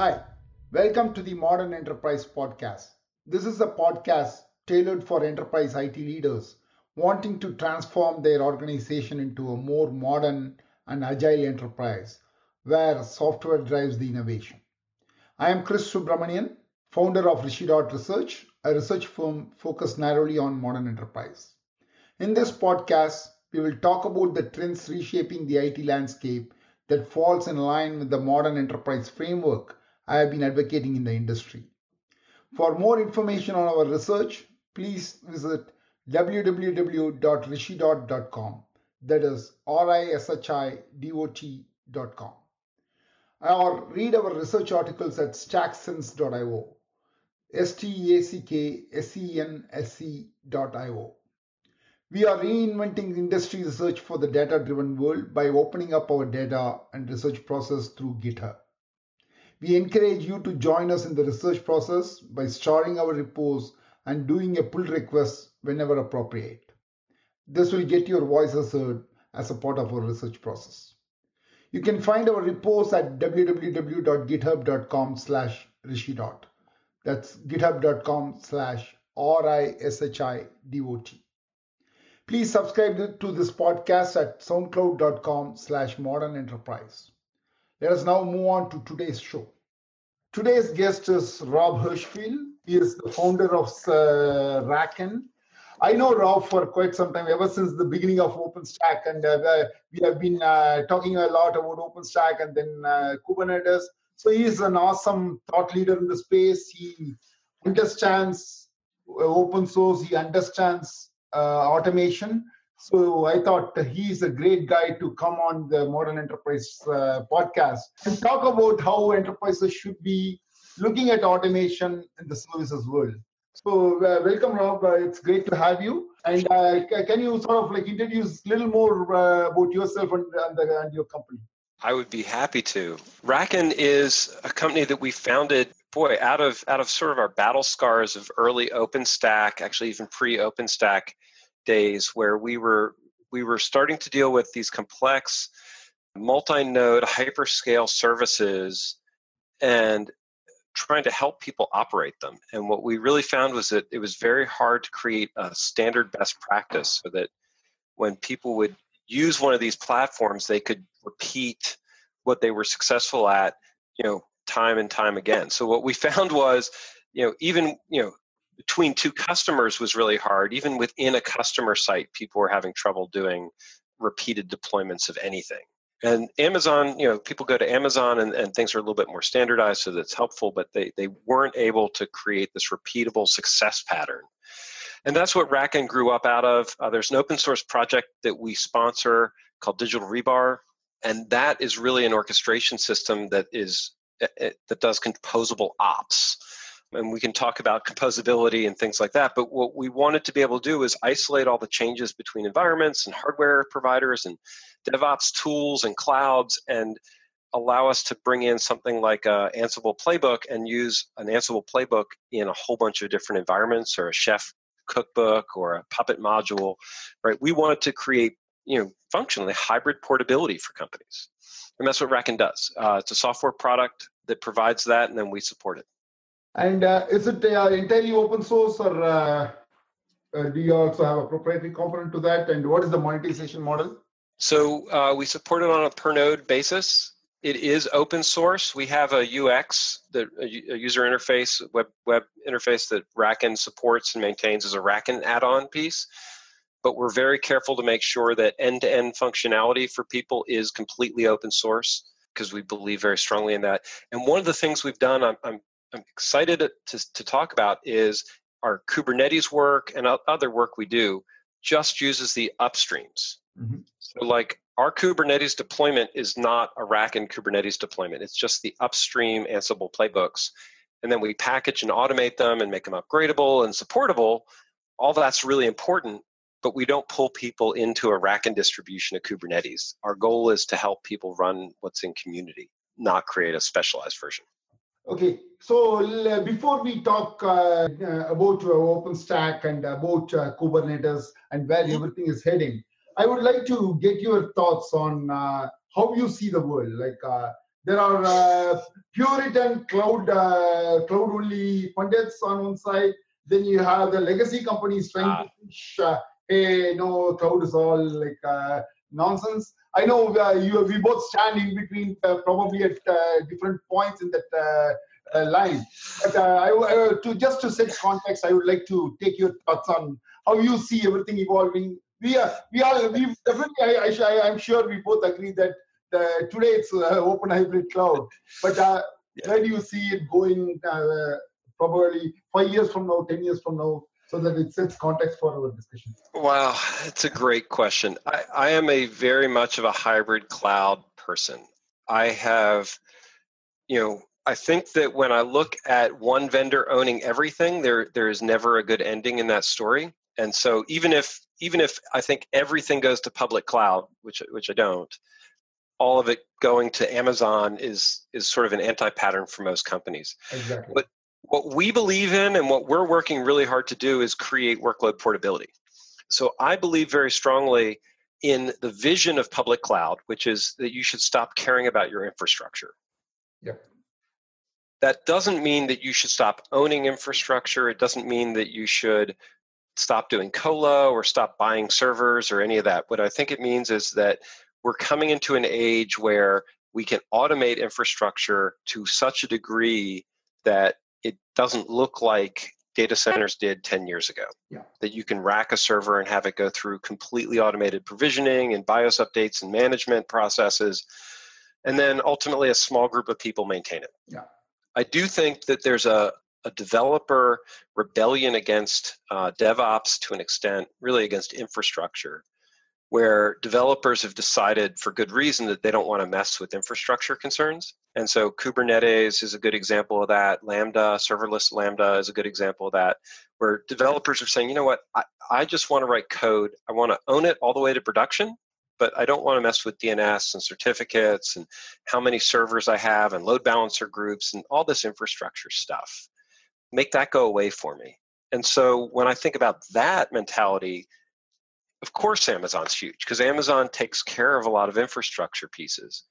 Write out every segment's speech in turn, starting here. Hi, welcome to the Modern Enterprise Podcast. This is a podcast tailored for enterprise IT leaders wanting to transform their organization into a more modern and agile enterprise where software drives the innovation. I am Chris Subramanian, founder of Rishi Dot Research, a research firm focused narrowly on modern enterprise. In this podcast, we will talk about the trends reshaping the IT landscape that falls in line with the modern enterprise framework I have been advocating in the industry. For more information on our research, please visit www.rishidot.com, that is RISHIDOT.com, or read our research articles at Stacksense.io, STACKSENSE.io. We are reinventing industry research for the data-driven world by opening up our data and research process through GitHub. We encourage you to join us in the research process by storing our repos and doing a pull request whenever appropriate. This will get your voices heard as a part of our research process. You can find our repos at www.github.com/rishidot. That's github.com/RISHIDOT. Please subscribe to this podcast at soundcloud.com/modernenterprise. Let us now move on to today's show. Today's guest is Rob Hirschfield. He is the founder of RackN. I know Rob for quite some time, ever since the beginning of OpenStack. And we have been talking a lot about OpenStack and then Kubernetes. So he is an awesome thought leader in the space. He understands open source. He understands automation. So I thought he's a great guy to come on the Modern Enterprise podcast and talk about how enterprises should be looking at automation in the services world. So welcome, Rob. It's great to have you. And can you sort of like introduce a little more about yourself and your company? I would be happy to. RackN is a company that we founded out of sort of our battle scars of early OpenStack, actually even pre-OpenStack days, where we were starting to deal with these complex multi-node hyperscale services and trying to help people operate them. And what we really found was that it was very hard to create a standard best practice so that when people would use one of these platforms, they could repeat what they were successful at, time and time again. So what we found was, even, between two customers was really hard. Even within a customer site, people were having trouble doing repeated deployments of anything. And Amazon, people go to Amazon and things are a little bit more standardized, so that's helpful, but they weren't able to create this repeatable success pattern. And that's what RackN grew up out of. There's an open source project that we sponsor called Digital Rebar, and that is really an orchestration system that does composable ops. And we can talk about composability and things like that. But what we wanted to be able to do is isolate all the changes between environments and hardware providers and DevOps tools and clouds and allow us to bring in something like an Ansible playbook and use an Ansible playbook in a whole bunch of different environments, or a Chef cookbook or a Puppet module, right? We wanted to create functionally hybrid portability for companies. And that's what RackN does. It's a software product that provides that, and then we support it. And is it entirely open source, or do you also have a proprietary component to that? And what is the monetization model? So we support it on a per node basis. It is open source. We have a UX, a user interface, web interface that RackN supports and maintains as a RackN add-on piece. But we're very careful to make sure that end-to-end functionality for people is completely open source, because we believe very strongly in that. And one of the things we've done, I'm excited to talk about, is our Kubernetes work and other work we do just uses the upstreams. Mm-hmm. So like our Kubernetes deployment is not a RackN Kubernetes deployment. It's just the upstream Ansible playbooks. And then we package and automate them and make them upgradable and supportable. All that's really important, but we don't pull people into a RackN distribution of Kubernetes. Our goal is to help people run what's in community, not create a specialized version. Okay, so before we talk about OpenStack and about Kubernetes and where everything is heading, I would like to get your thoughts on how you see the world. Like There are Puritan cloud-only pundits on one side. Then you have the legacy companies trying to push, hey, no, cloud is all like nonsense. I know we both stand in between, probably at different points in that line. But just to set context, I would like to take your thoughts on how you see everything evolving. We definitely, I'm sure we both agree that today it's open hybrid cloud. But where do you see it going probably 5 years from now, 10 years from now, so that it sets context for our discussion? Wow, that's a great question. I am a very much of a hybrid cloud person. I think that when I look at one vendor owning everything, there is never a good ending in that story. And so even if I think everything goes to public cloud, which I don't, all of it going to Amazon is sort of an anti-pattern for most companies. Exactly. But what we believe in and what we're working really hard to do is create workload portability. So I believe very strongly in the vision of public cloud, which is that you should stop caring about your infrastructure. Yep. That doesn't mean that you should stop owning infrastructure. It doesn't mean that you should stop doing colo or stop buying servers or any of that. What I think it means is that we're coming into an age where we can automate infrastructure to such a degree that it doesn't look like data centers did 10 years ago. Yeah. That you can rack a server and have it go through completely automated provisioning and BIOS updates and management processes, and then ultimately a small group of people maintain it. Yeah. I do think that there's a developer rebellion against DevOps to an extent, really against infrastructure, where developers have decided for good reason that they don't want to mess with infrastructure concerns. And so Kubernetes is a good example of that. Lambda, serverless Lambda is a good example of that, where developers are saying, you know what, I just want to write code. I want to own it all the way to production, but I don't want to mess with DNS and certificates and how many servers I have and load balancer groups and all this infrastructure stuff. Make that go away for me. And so when I think about that mentality, of course, Amazon's huge because Amazon takes care of a lot of infrastructure pieces.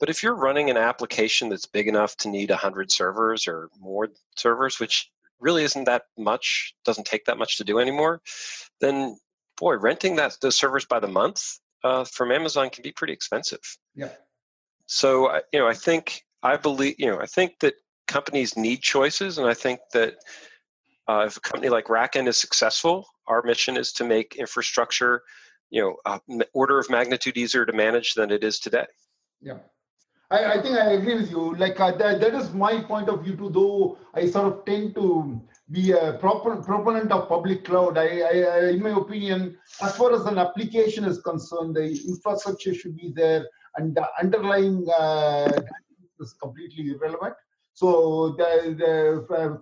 But if you're running an application that's big enough to need 100 servers or more servers, which really isn't that much, doesn't take that much to do anymore, then, boy, renting those servers by the month from Amazon can be pretty expensive. Yeah. So, I think that companies need choices, and I think that if a company like RackN is successful, our mission is to make infrastructure, order of magnitude easier to manage than it is today. Yeah, I think I agree with you. Like that is my point of view too. Though I sort of tend to be a proponent of public cloud. I in my opinion, as far as an application is concerned, the infrastructure should be there, and the underlying is completely irrelevant. So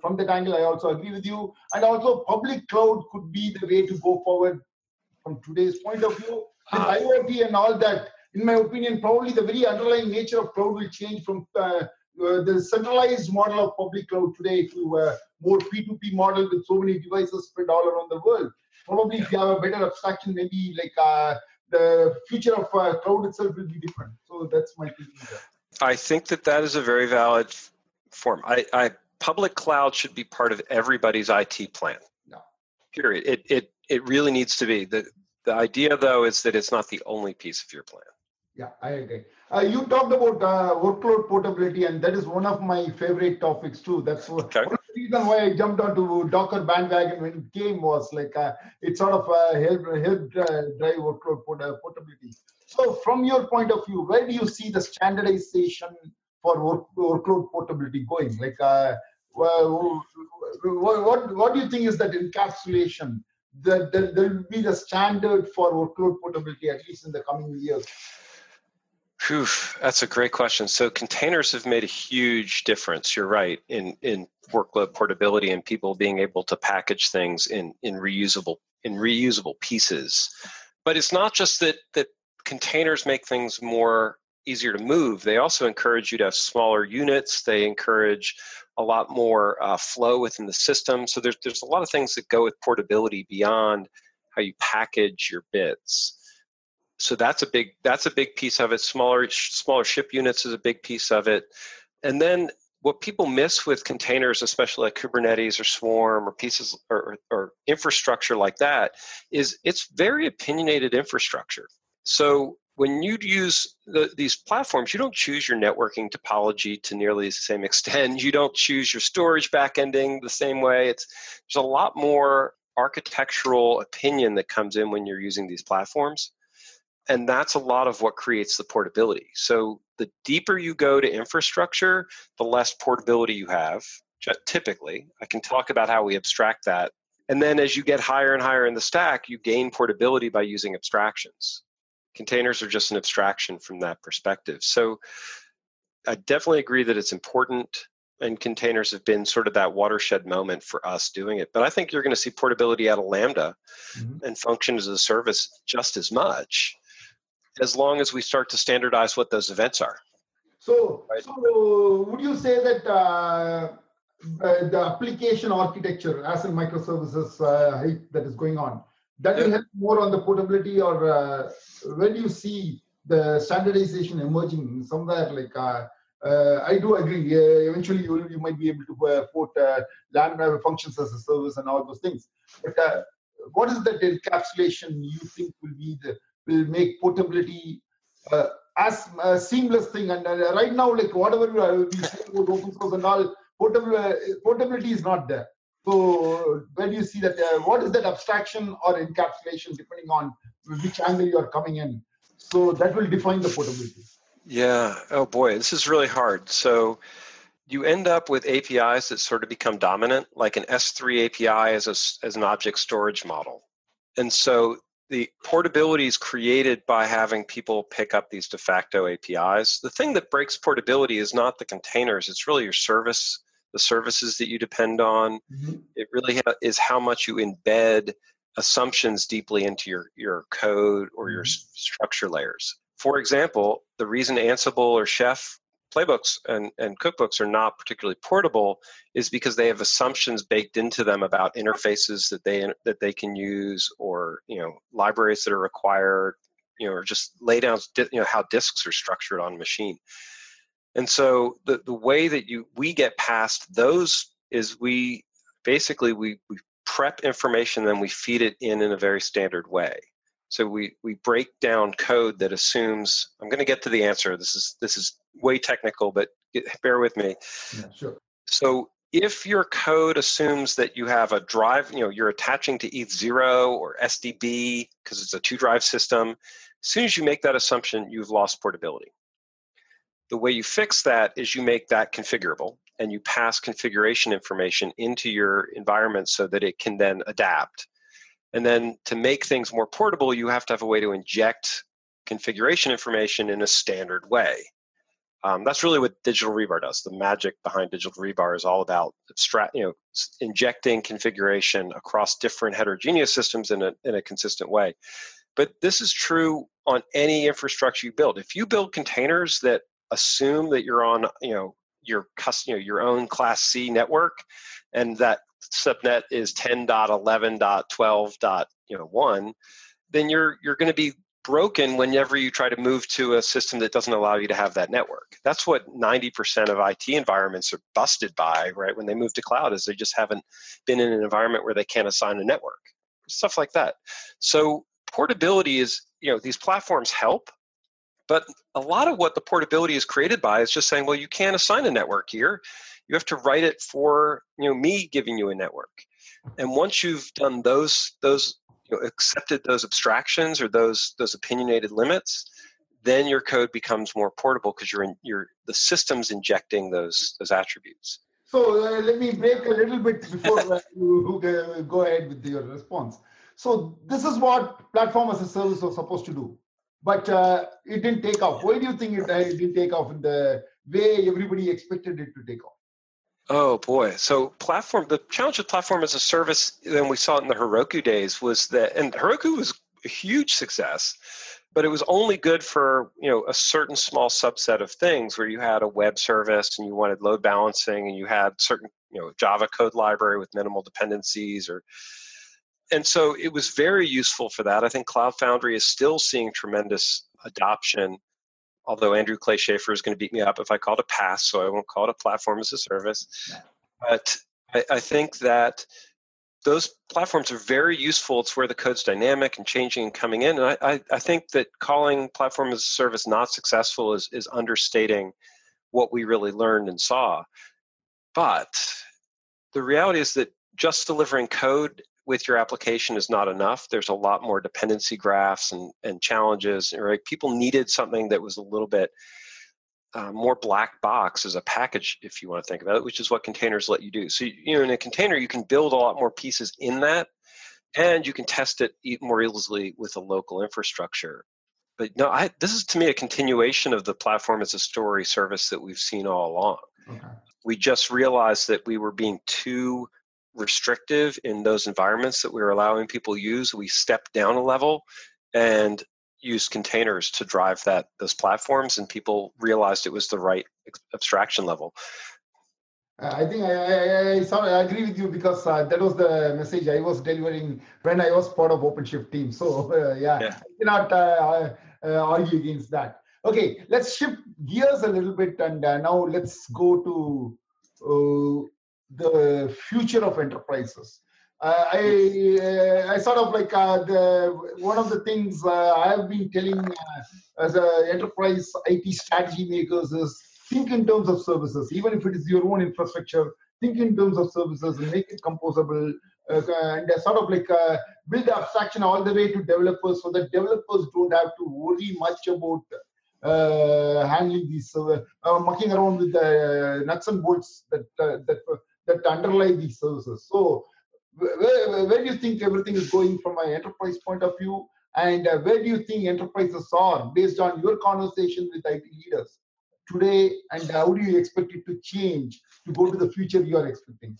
from that angle, I also agree with you. And also public cloud could be the way to go forward from today's point of view. With IoT and all that, in my opinion, probably the very underlying nature of cloud will change from the centralized model of public cloud today to a more P2P model with so many devices spread all around the world. Probably if you have a better abstraction, maybe like the future of cloud itself will be different. So that's my thinking there. I think that is a very valid form. Public cloud should be part of everybody's IT plan. No. Period. It really needs to be. The idea though is that it's not the only piece of your plan. Yeah, I agree. You talked about workload portability, and that is one of my favorite topics too. That's one of the reason why I jumped onto Docker bandwagon when it came, was like it sort of helped drive workload portability. So from your point of view, where do you see the standardization for workload portability going? Like, what do you think is that encapsulation? That will be the standard for workload portability, at least in the coming years? Whew, that's a great question. So containers have made a huge difference, you're right, in workload portability and people being able to package things in reusable pieces. But it's not just that containers make things more easier to move. They also encourage you to have smaller units. They encourage a lot more flow within the system. So there's a lot of things that go with portability beyond how you package your bits. So that's a big piece of it. Smaller ship units is a big piece of it. And then what people miss with containers, especially like Kubernetes or Swarm or pieces or infrastructure like that, is it's very opinionated infrastructure. So when you use these platforms, you don't choose your networking topology to nearly the same extent. You don't choose your storage backending the same way. There's a lot more architectural opinion that comes in when you're using these platforms. And that's a lot of what creates the portability. So the deeper you go to infrastructure, the less portability you have, typically. I can talk about how we abstract that. And then as you get higher and higher in the stack, you gain portability by using abstractions. Containers are just an abstraction from that perspective. So I definitely agree that it's important, and containers have been sort of that watershed moment for us doing it. But I think you're going to see portability out of Lambda and function as a service just as much, as long as we start to standardize what those events are. So, right? So would you say that the application architecture, as in microservices hype that is going on, that will help more on the portability, or where do you see the standardization emerging? Somewhere like, I do agree, eventually you might be able to port Lambda functions as a service and all those things. But what is the encapsulation you think will make portability as a seamless thing? And right now, like whatever we say about open source and all, portability is not there. So where do you see that? What is that abstraction or encapsulation, depending on which angle you are coming in? So that will define the portability. Yeah. Oh boy, this is really hard. So you end up with APIs that sort of become dominant, like an S3 API as an object storage model. And so the portability is created by having people pick up these de facto APIs. The thing that breaks portability is not the containers. It's really your service, the services that you depend on. It really is how much you embed assumptions deeply into your code or your structure layers. For example, the reason Ansible or Chef playbooks and cookbooks are not particularly portable is because they have assumptions baked into them about interfaces that they can use, or libraries that are required, or just lay down how disks are structured on a machine. And so the way that we get past those is we prep information, then we feed it in a very standard way. So we break down code that assumes, I'm going to get to the answer. This is way technical, but bear with me. Yeah, sure. So if your code assumes that you have a drive, you're attaching to ETH0 or SDB because it's a two-drive system, as soon as you make that assumption, you've lost portability. The way you fix that is you make that configurable, and you pass configuration information into your environment so that it can then adapt. And then to make things more portable, you have to have a way to inject configuration information in a standard way. That's really what Digital Rebar does. The magic behind Digital Rebar is all about injecting configuration across different heterogeneous systems in a consistent way. But this is true on any infrastructure you build. If you build containers that assume that you're on, your own class C network, and that subnet is 10.11.12.1, then you're going to be broken whenever you try to move to a system that doesn't allow you to have that network. That's what 90% of IT environments are busted by, right? When they move to cloud, is they just haven't been in an environment where they can't assign a network, stuff like that. So portability is, these platforms help. But a lot of what the portability is created by is just saying, well, you can't assign a network here. You have to write it for me giving you a network. And once you've done those accepted those abstractions or those opinionated limits, then your code becomes more portable because the system's injecting those attributes. So let me break a little bit before you go ahead with your response. So this is what platform as a service was supposed to do. But it didn't take off. Why do you think it didn't take off in the way everybody expected it to take off? Oh boy! So the challenge with platform as a service, and we saw it in the Heroku days, was that, and Heroku was a huge success, but it was only good for a certain small subset of things where you had a web service and you wanted load balancing and you had certain Java code library with minimal dependencies or. And so it was very useful for that. I think Cloud Foundry is still seeing tremendous adoption, although Andrew Clay Schaefer is going to beat me up if I call it a PaaS, so I won't call it a platform as a service. But I think that those platforms are very useful. It's where the code's dynamic and changing and coming in. And I think that calling platform as a service not successful is understating what we really learned and saw. But the reality is that just delivering code with your application is not enough. There's a lot more dependency graphs and challenges. Right? People needed something that was a little bit more black box as a package, if you want to think about it, which is what containers let you do. So, you know, in a container, you can build a lot more pieces in that, and you can test it more easily with a local infrastructure. But no, this is to me a continuation of the platform as a story service that we've seen all along. Okay. We just realized that we were being too restrictive in those environments that we were allowing people use. We stepped down a level and used containers to drive those platforms, and people realized it was the right abstraction level. I think I agree with you, because that was the message I was delivering when I was part of OpenShift team. So I cannot argue against that. Okay, let's shift gears a little bit, and now let's go to the future of enterprises. I sort of like one of the things I have been telling as an enterprise IT strategy makers is think in terms of services. Even if it is your own infrastructure, think in terms of services and make it composable, and sort of like build abstraction all the way to developers, so that developers don't have to worry much about handling these, mucking around with the nuts and bolts that underlie these services. So where do you think everything is going from an enterprise point of view, and where do you think enterprises are based on your conversation with IT leaders today, and how do you expect it to change to go to the future you are expecting?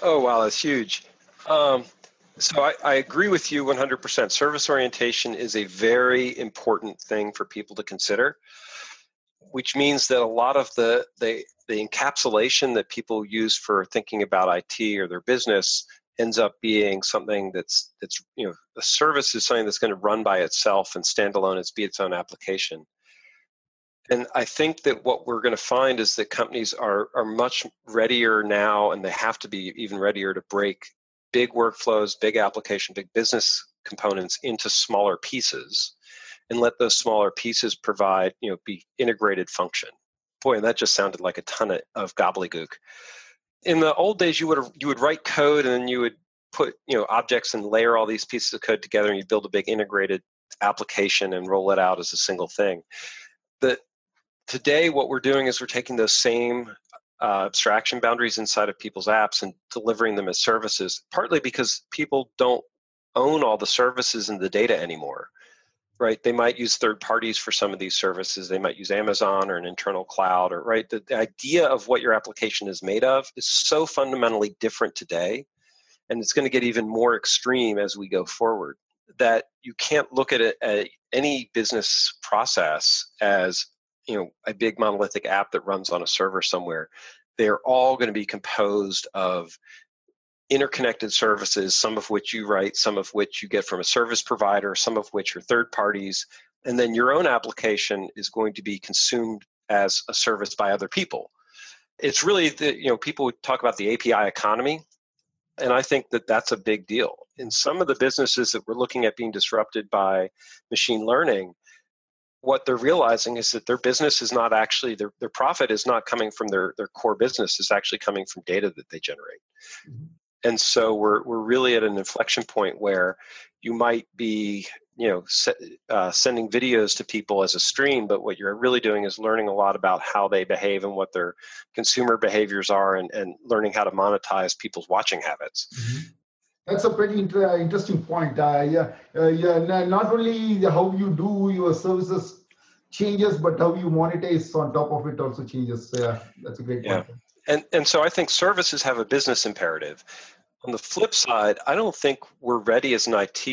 Oh, wow, that's huge. So I agree with you 100%. Service orientation is a very important thing for people to consider, which means that a lot of the encapsulation that people use for thinking about IT or their business ends up being something that's a service is something that's going to run by itself and stand alone and be its own application. And I think that what we're going to find is that companies are much readier now, and they have to be even readier to break big workflows, big application, big business components into smaller pieces, and let those smaller pieces provide, be integrated function. Boy, that just sounded like a ton of gobbledygook. In the old days, you would write code, and then you would put objects and layer all these pieces of code together, and you build a big integrated application and roll it out as a single thing. But today, what we're doing is we're taking those same abstraction boundaries inside of people's apps and delivering them as services, partly because people don't own all the services and the data anymore. Right, they might use third parties for some of these services. They might use Amazon or an internal cloud, or right. The idea of what your application is made of is so fundamentally different today, and it's going to get even more extreme as we go forward, that you can't look at any business process as a big monolithic app that runs on a server somewhere. They're all going to be composed of interconnected services, some of which you write, some of which you get from a service provider, some of which are third parties, and then your own application is going to be consumed as a service by other people. It's really, people would talk about the API economy, and I think that that's a big deal. In some of the businesses that we're looking at being disrupted by machine learning, what they're realizing is that their business is not actually, their profit is not coming from their core business, it's actually coming from data that they generate. Mm-hmm. And so we're really at an inflection point where you might be sending videos to people as a stream, but what you're really doing is learning a lot about how they behave and what their consumer behaviors are, and learning how to monetize people's watching habits. Mm-hmm. That's a pretty interesting point. Not only how you do your services changes, but how you monetize on top of it also changes. That's a great point. Yeah. And so I think services have a business imperative. On the flip side, I don't think we're ready as an IT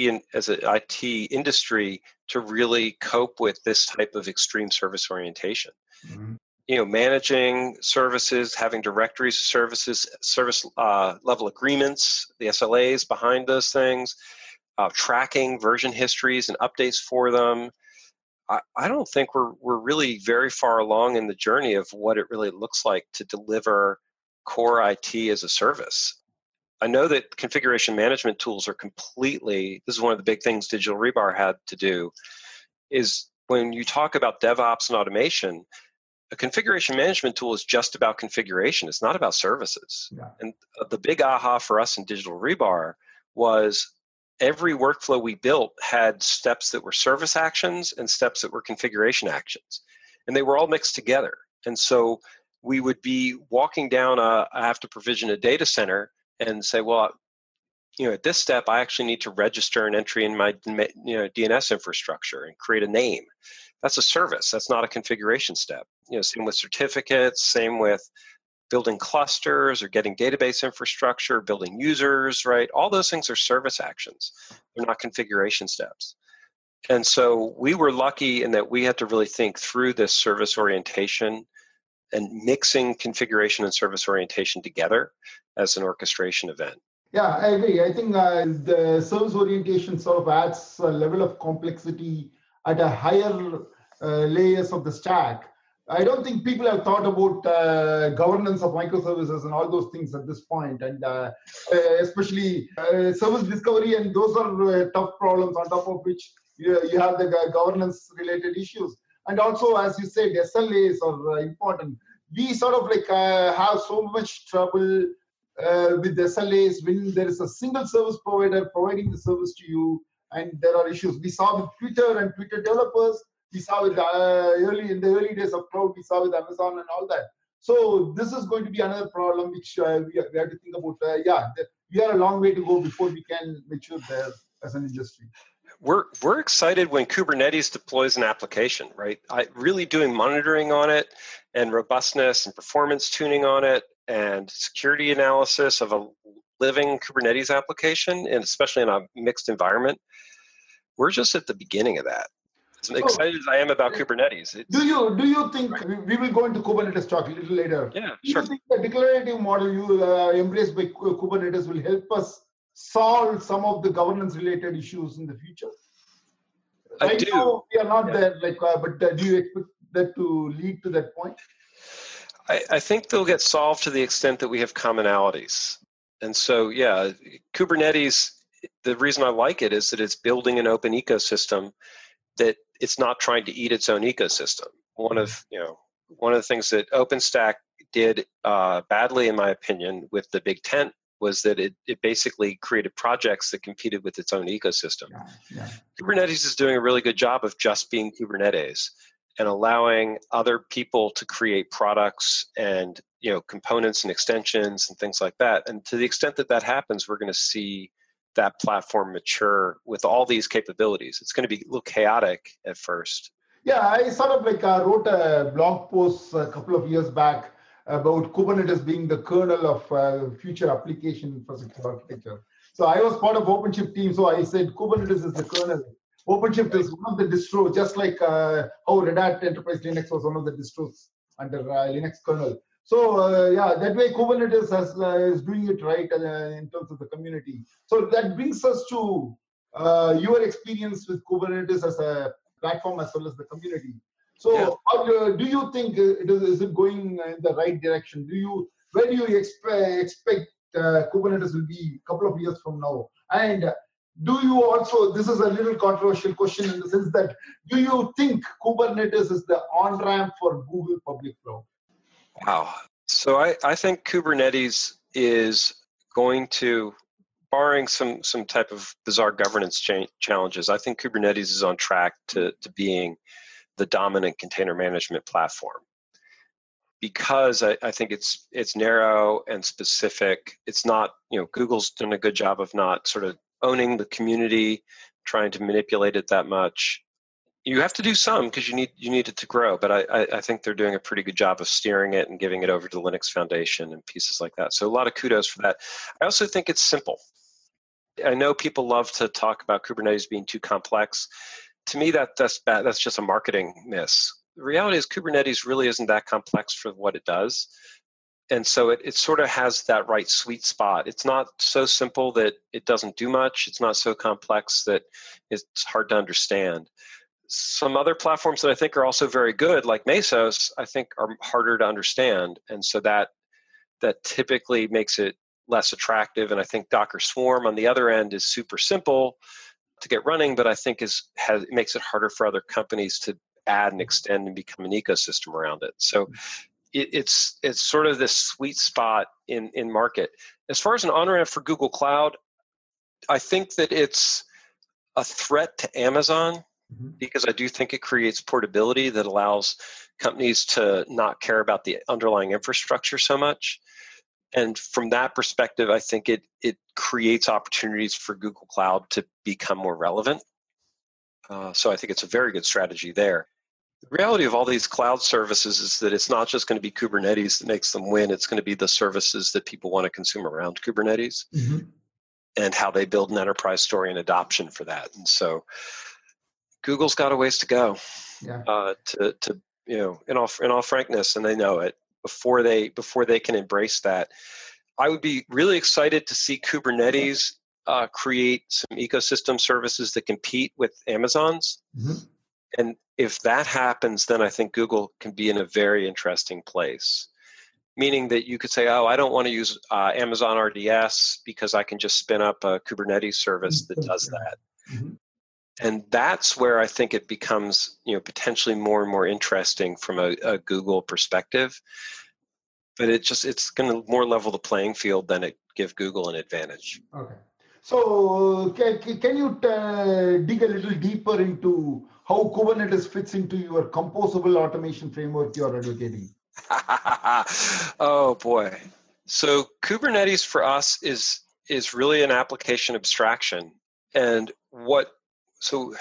industry to really cope with this type of extreme service orientation. Mm-hmm. managing services, having directories of services, service level agreements, the SLAs behind those things, tracking version histories and updates for them. I don't think we're really very far along in the journey of what it really looks like to deliver core IT as a service. I know that configuration management tools are completely, this is one of the big things Digital Rebar had to do, is when you talk about DevOps and automation, a configuration management tool is just about configuration. It's not about services. Yeah. And the big aha for us in Digital Rebar was every workflow we built had steps that were service actions and steps that were configuration actions. And they were all mixed together. And so we would be walking down a, I have to provision a data center and say, well, at this step, I actually need to register an entry in my DNS infrastructure and create a name. That's a service. That's not a configuration step. Same with certificates, same with building clusters or getting database infrastructure, building users, right? All those things are service actions. They're not configuration steps. And so we were lucky in that we had to really think through this service orientation and mixing configuration and service orientation together as an orchestration event. Yeah, I agree. I think the service orientation sort of adds a level of complexity at a higher layers of the stack. I don't think people have thought about governance of microservices and all those things at this point, and especially service discovery, and those are tough problems on top of which you have the governance related issues. And also, as you said, SLAs are important. We sort of like have so much trouble with SLAs when there is a single service provider providing the service to you, and there are issues. We saw with Twitter and Twitter developers. We saw with in the early days of cloud, we saw with Amazon and all that. So this is going to be another problem which we have to think about. We have a long way to go before we can mature there as an industry. We're excited when Kubernetes deploys an application, right? Really doing monitoring on it and robustness and performance tuning on it and security analysis of a living Kubernetes application, and especially in a mixed environment. We're just at the beginning of that. As excited as I am about Kubernetes. Do you think, right, we will go into Kubernetes talk a little later? Yeah, sure. Do you think the declarative model you embraced by Kubernetes will help us solve some of the governance-related issues in the future? Right now, we are not there. But do you expect that to lead to that point? I think they'll get solved to the extent that we have commonalities. And so, yeah, Kubernetes, the reason I like it is that it's building an open ecosystem that it's not trying to eat its own ecosystem. One of the things that OpenStack did badly, in my opinion, with the big tent was that it basically created projects that competed with its own ecosystem. Yeah. Kubernetes is doing a really good job of just being Kubernetes and allowing other people to create products and components and extensions and things like that. And to the extent that happens, we're going to see that platform mature with all these capabilities. It's going to be a little chaotic at first. Yeah, I sort of wrote a blog post a couple of years back about Kubernetes being the kernel of future application infrastructure architecture. So I was part of OpenShift team, so I said Kubernetes is the kernel. OpenShift is one of the distros, just like how Red Hat Enterprise Linux was one of the distros under Linux kernel. So that way Kubernetes is doing it right in terms of the community. So that brings us to your experience with Kubernetes as a platform as well as the community. So how do you think is it going in the right direction? Where do you expect Kubernetes will be a couple of years from now? And do you also, this is a little controversial question in the sense that, do you think Kubernetes is the on-ramp for Google public cloud? Wow. So I think Kubernetes is going to, barring some type of bizarre governance challenges, I think Kubernetes is on track to being the dominant container management platform, because I think it's narrow and specific. It's not, Google's done a good job of not sort of owning the community, trying to manipulate it that much. You have to do some because you need it to grow, but I think they're doing a pretty good job of steering it and giving it over to the Linux Foundation and pieces like that. So a lot of kudos for that. I also think it's simple. I know people love to talk about Kubernetes being too complex. To me, that's just a marketing miss. the reality is Kubernetes really isn't that complex for what it does. And so it sort of has that right sweet spot. It's not so simple that it doesn't do much. It's not so complex that it's hard to understand. Some other platforms that I think are also very good, like Mesos, I think are harder to understand. And so that typically makes it less attractive. And I think Docker Swarm on the other end is super simple to get running, but I think it makes it harder for other companies to add and extend and become an ecosystem around it. So it's sort of this sweet spot in market. As far as an on-ramp for Google Cloud, I think that it's a threat to Amazon, because I do think it creates portability that allows companies to not care about the underlying infrastructure so much. And from that perspective, I think it creates opportunities for Google Cloud to become more relevant. So I think it's a very good strategy there. The reality of all these cloud services is that it's not just going to be Kubernetes that makes them win. It's going to be the services that people want to consume around Kubernetes and how they build an enterprise story and adoption for that. And so Google's got a ways to go, to in all frankness, and they know it before they can embrace that. I would be really excited to see Kubernetes create some ecosystem services that compete with Amazon's, and if that happens, then I think Google can be in a very interesting place. Meaning that you could say, oh, I don't want to use Amazon RDS because I can just spin up a Kubernetes service that does that. And that's where I think it becomes, potentially more and more interesting from a Google perspective. But it's going to more level the playing field than it give Google an advantage. Okay. So can you dig a little deeper into how Kubernetes fits into your composable automation framework you're advocating? Oh boy. So Kubernetes for us is really an application abstraction, and so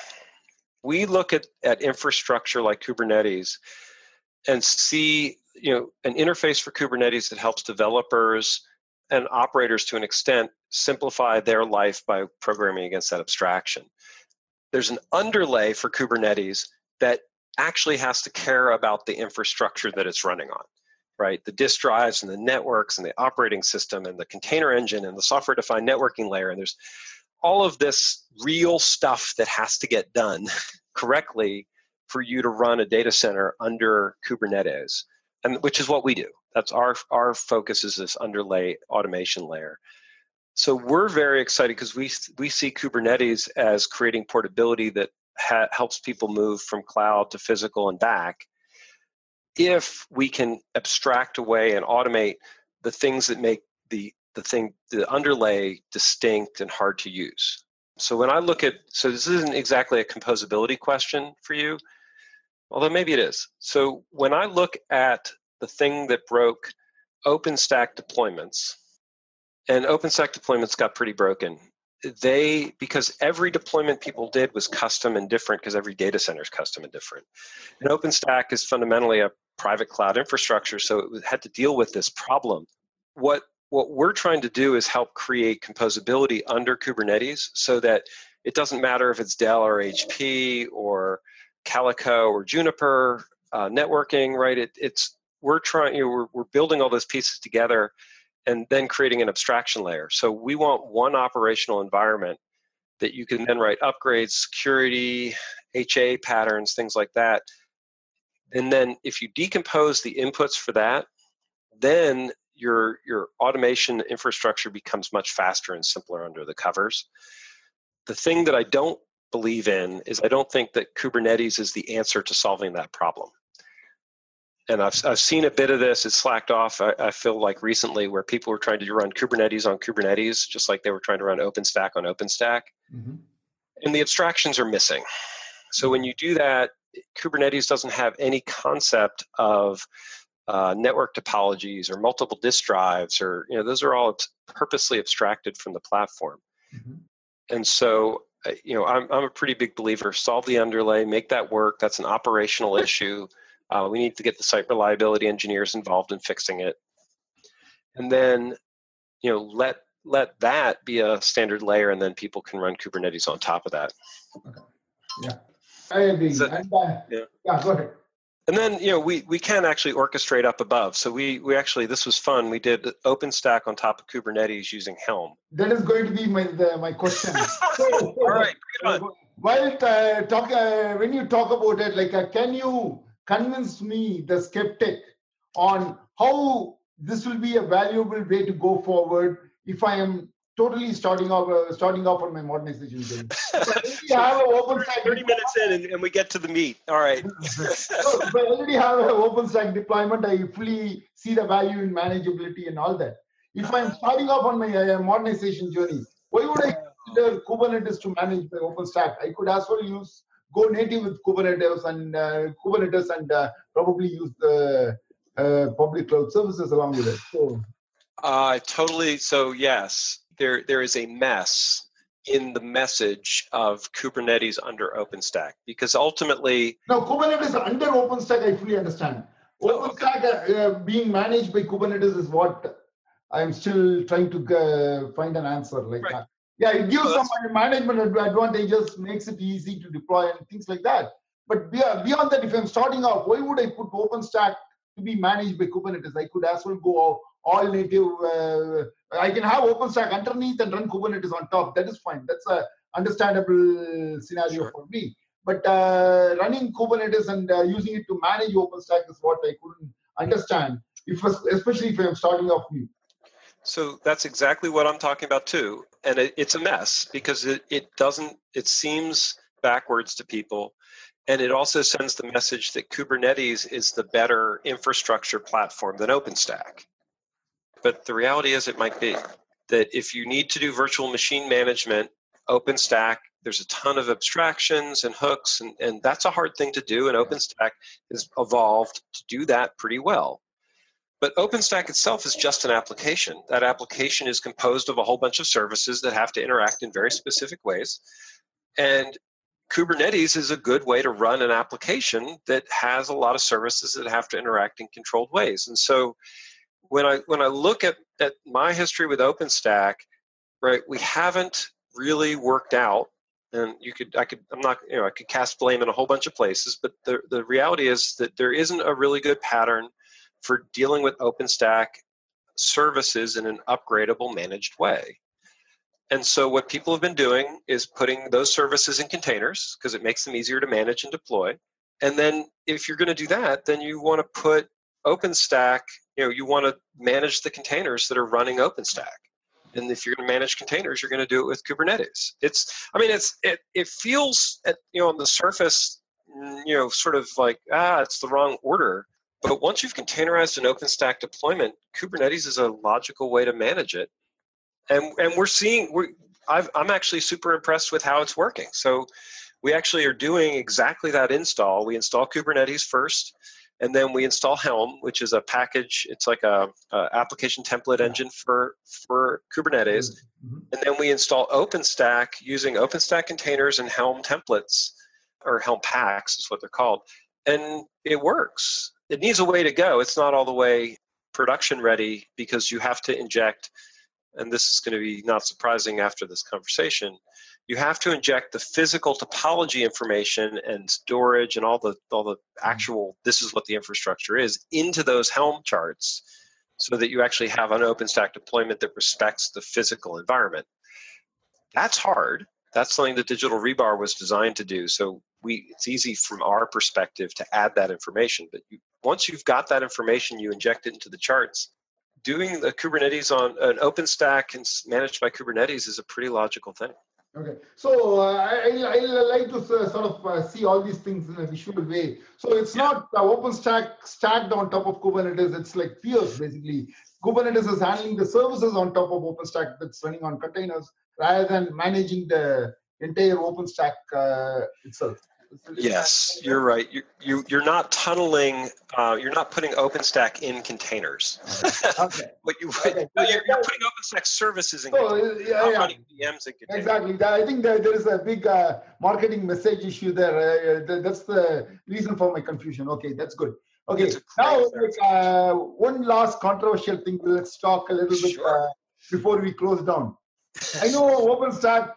we look at infrastructure like Kubernetes and see, an interface for Kubernetes that helps developers and operators to an extent simplify their life by programming against that abstraction. There's an underlay for Kubernetes that actually has to care about the infrastructure that it's running on, right? The disk drives and the networks and the operating system and the container engine and the software-defined networking layer, and there's all of this real stuff that has to get done correctly for you to run a data center under Kubernetes, and which is what we do. That's our focus, is this underlay automation layer. So we're very excited because we see Kubernetes as creating portability that helps people move from cloud to physical and back, if we can abstract away and automate the things that make the underlay distinct and hard to use. So when I look at, so this isn't exactly a composability question for you, although maybe it is. So when I look at the thing that broke OpenStack deployments, and OpenStack deployments got pretty broken, because every deployment people did was custom and different, because every data center is custom and different. And OpenStack is fundamentally a private cloud infrastructure, so it had to deal with this problem. What we're trying to do is help create composability under Kubernetes so that it doesn't matter if it's Dell or HP or Calico or Juniper networking, right? We're building all those pieces together and then creating an abstraction layer. So we want one operational environment that you can then write upgrades, security, HA patterns, things like that. And then if you decompose the inputs for that, then your automation infrastructure becomes much faster and simpler under the covers. The thing that I don't believe in is I don't think that Kubernetes is the answer to solving that problem. And I've seen a bit of this. It's slacked off, I feel like, recently, where people were trying to run Kubernetes on Kubernetes, just like they were trying to run OpenStack on OpenStack. And the abstractions are missing. So when you do that, Kubernetes doesn't have any concept of network topologies or multiple disk drives, or those are all purposely abstracted from the platform. And so I'm a pretty big believer: solve the underlay, make that work. That's an operational issue. We need to get the site reliability engineers involved in fixing it, and then let that be a standard layer, and then people can run Kubernetes on top of that. Okay. Yeah, I agree. Go ahead. And then, you know, we can actually orchestrate up above. So we actually, this was fun. We did OpenStack on top of Kubernetes using Helm. That is going to be my question. All right. When you talk about it, like, can you convince me, the skeptic, on how this will be a valuable way to go forward if I am totally starting off on my modernization journey? So have an OpenStack 30 minutes in and we get to the meat. All right. So I already have an OpenStack deployment. I fully see the value in manageability and all that. If I'm starting off on my modernization journey, why would I consider Kubernetes to manage my OpenStack? I could as well go native with Kubernetes and probably use the public cloud services along with it. So. Totally. So yes. There is a mess in the message of Kubernetes under OpenStack, because ultimately... No, Kubernetes under OpenStack, I fully understand. OpenStack being managed by Kubernetes is what I'm still trying to find an answer. Like, right. Yeah, it gives some management advantages, makes it easy to deploy and things like that. But beyond that, if I'm starting off, why would I put OpenStack to be managed by Kubernetes? I could as well go all native... I can have OpenStack underneath and run Kubernetes on top. That is fine. That's an understandable scenario for me. But running Kubernetes and using it to manage OpenStack is what I couldn't understand, especially if I'm starting off new. So that's exactly what I'm talking about too. And it's a mess because it seems backwards to people. And it also sends the message that Kubernetes is the better infrastructure platform than OpenStack. But the reality is, it might be that if you need to do virtual machine management, OpenStack, there's a ton of abstractions and hooks, and that's a hard thing to do. And OpenStack has evolved to do that pretty well. But OpenStack itself is just an application. That application is composed of a whole bunch of services that have to interact in very specific ways. And Kubernetes is a good way to run an application that has a lot of services that have to interact in controlled ways. And so when I look at my history with OpenStack, right, we haven't really worked out, and I could cast blame in a whole bunch of places, but the reality is that there isn't a really good pattern for dealing with OpenStack services in an upgradable, managed way. And so what people have been doing is putting those services in containers because it makes them easier to manage and deploy. And then if you're going to do that, then you want to put OpenStack, you want to manage the containers that are running OpenStack. And if you're going to manage containers, you're going to do it with Kubernetes. It feels, on the surface, sort of like, it's the wrong order. But once you've containerized an OpenStack deployment, Kubernetes is a logical way to manage it. And we're seeing, I'm actually super impressed with how it's working. So we actually are doing exactly that install. We install Kubernetes first. And then we install Helm, which is a package. It's like a application template engine for Kubernetes. Mm-hmm. And then we install OpenStack using OpenStack containers and Helm templates, or Helm packs is what they're called. And it works. It needs a way to go. It's not all the way production ready because you have to inject, and this is going to be not surprising after this conversation, you have to inject the physical topology information and storage and all the actual, this is what the infrastructure is, into those Helm charts so that you actually have an OpenStack deployment that respects the physical environment. That's hard. That's something that Digital Rebar was designed to do. So it's easy from our perspective to add that information. But once you've got that information, you inject it into the charts. Doing the Kubernetes on an OpenStack and managed by Kubernetes is a pretty logical thing. Okay, so I like to sort of see all these things in a visual way. So it's not OpenStack stacked on top of Kubernetes. It's like peers, basically. Kubernetes is handling the services on top of OpenStack that's running on containers rather than managing the entire OpenStack itself. Yes, you're right. You're not tunneling. You're not putting OpenStack in containers. Okay. You're putting OpenStack services in containers. You're not running VMs in containers. Exactly. I think there is a big marketing message issue there. That's the reason for my confusion. Okay, that's good. Okay, now one last controversial thing. Let's talk a little bit before we close down. I know OpenStack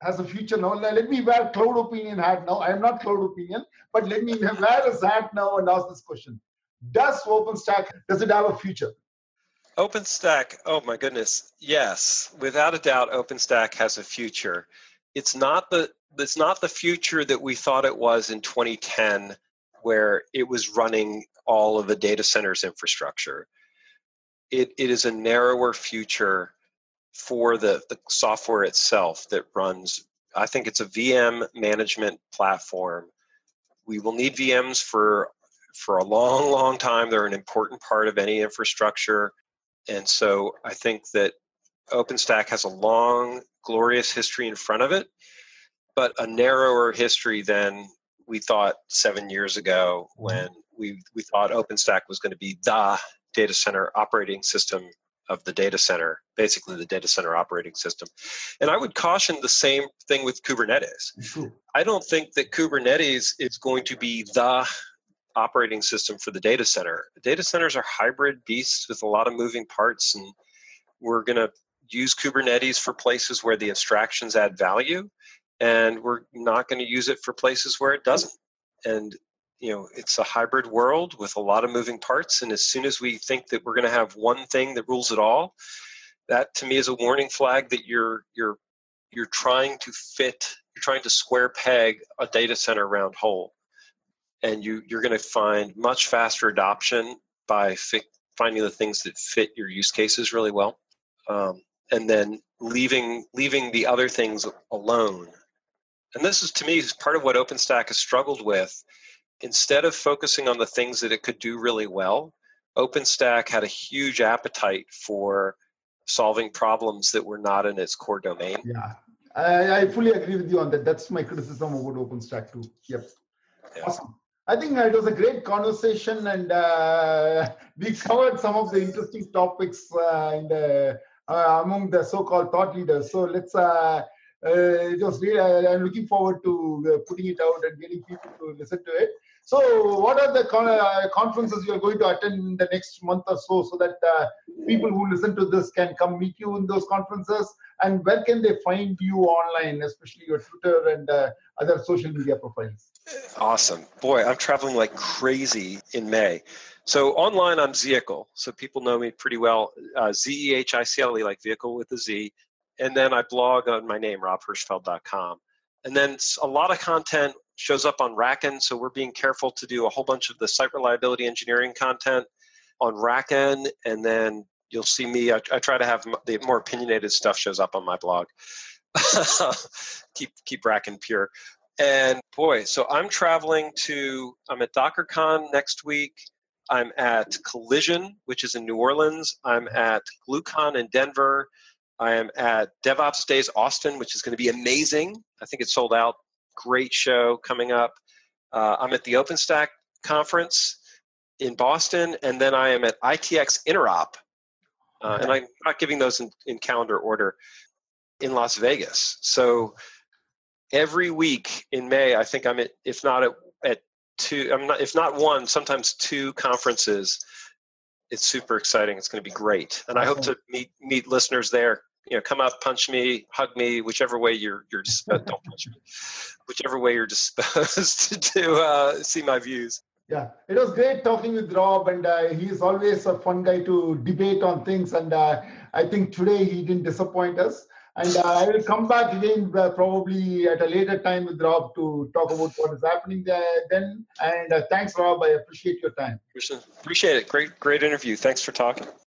has a future now. Let me wear cloud opinion hat now. I am not cloud opinion, but let me wear a hat now and ask this question. Does OpenStack, does it have a future? OpenStack, oh my goodness, yes. Without a doubt, OpenStack has a future. It's not the future that we thought it was in 2010, where it was running all of the data center's infrastructure. It is a narrower future for the software itself that runs. I think it's a VM management platform. We will need VMs for a long, long time. They're an important part of any infrastructure. And so I think that OpenStack has a long, glorious history in front of it, but a narrower history than we thought 7 years ago when we thought OpenStack was going to be the data center operating system of the data center, basically the data center operating system. And I would caution the same thing with Kubernetes. Mm-hmm. I don't think that Kubernetes is going to be the operating system for the data center. Data centers are hybrid beasts with a lot of moving parts, and we're going to use Kubernetes for places where the abstractions add value, and we're not going to use it for places where it doesn't. And you know, it's a hybrid world with a lot of moving parts, and as soon as we think that we're going to have one thing that rules it all, that to me is a warning flag that you're trying to square peg a data center round hole, and you're going to find much faster adoption by finding the things that fit your use cases really well, and then leaving the other things alone. And this is, to me, is part of what OpenStack has struggled with. Instead of focusing on the things that it could do really well, OpenStack had a huge appetite for solving problems that were not in its core domain. Yeah, I fully agree with you on that. That's my criticism about OpenStack too. Yep. Yeah. Awesome. I think it was a great conversation, and we covered some of the interesting topics among the so-called thought leaders. So let's. I'm looking forward to putting it out and getting people to listen to it. So what are the conferences you're going to attend in the next month or so that people who listen to this can come meet you in those conferences? And where can they find you online, especially your Twitter and other social media profiles? Awesome. Boy, I'm traveling like crazy in May. So online, I'm Zehicle. So people know me pretty well. Zehicle, like vehicle with a Z. And then I blog on my name, robhirschfield.com. And then a lot of content shows up on RackN, so we're being careful to do a whole bunch of the site reliability engineering content on RackN, and then you'll see me. I try to have the more opinionated stuff shows up on my blog. keep RackN pure. And boy, so I'm at DockerCon next week. I'm at Collision, which is in New Orleans. I'm at GlueCon in Denver. I am at DevOps Days Austin, which is going to be amazing. I think it's sold out. Great show coming up. I'm at the OpenStack conference in Boston, and then I am at ITX Interop. And I'm not giving those in calendar order, in Las Vegas. So every week in May, I think I'm at, if not one, sometimes two conferences. It's super exciting. It's going to be great, and I hope to meet listeners there. You know, come up, punch me, hug me, whichever way you're disposed. Don't punch me. Whichever way you're disposed to see my views. Yeah, it was great talking with Rob, and he's always a fun guy to debate on things. And I think today he didn't disappoint us. And I will come back again probably at a later time with Rob to talk about what is happening there then. And thanks, Rob. I appreciate your time. Appreciate it. Great interview. Thanks for talking.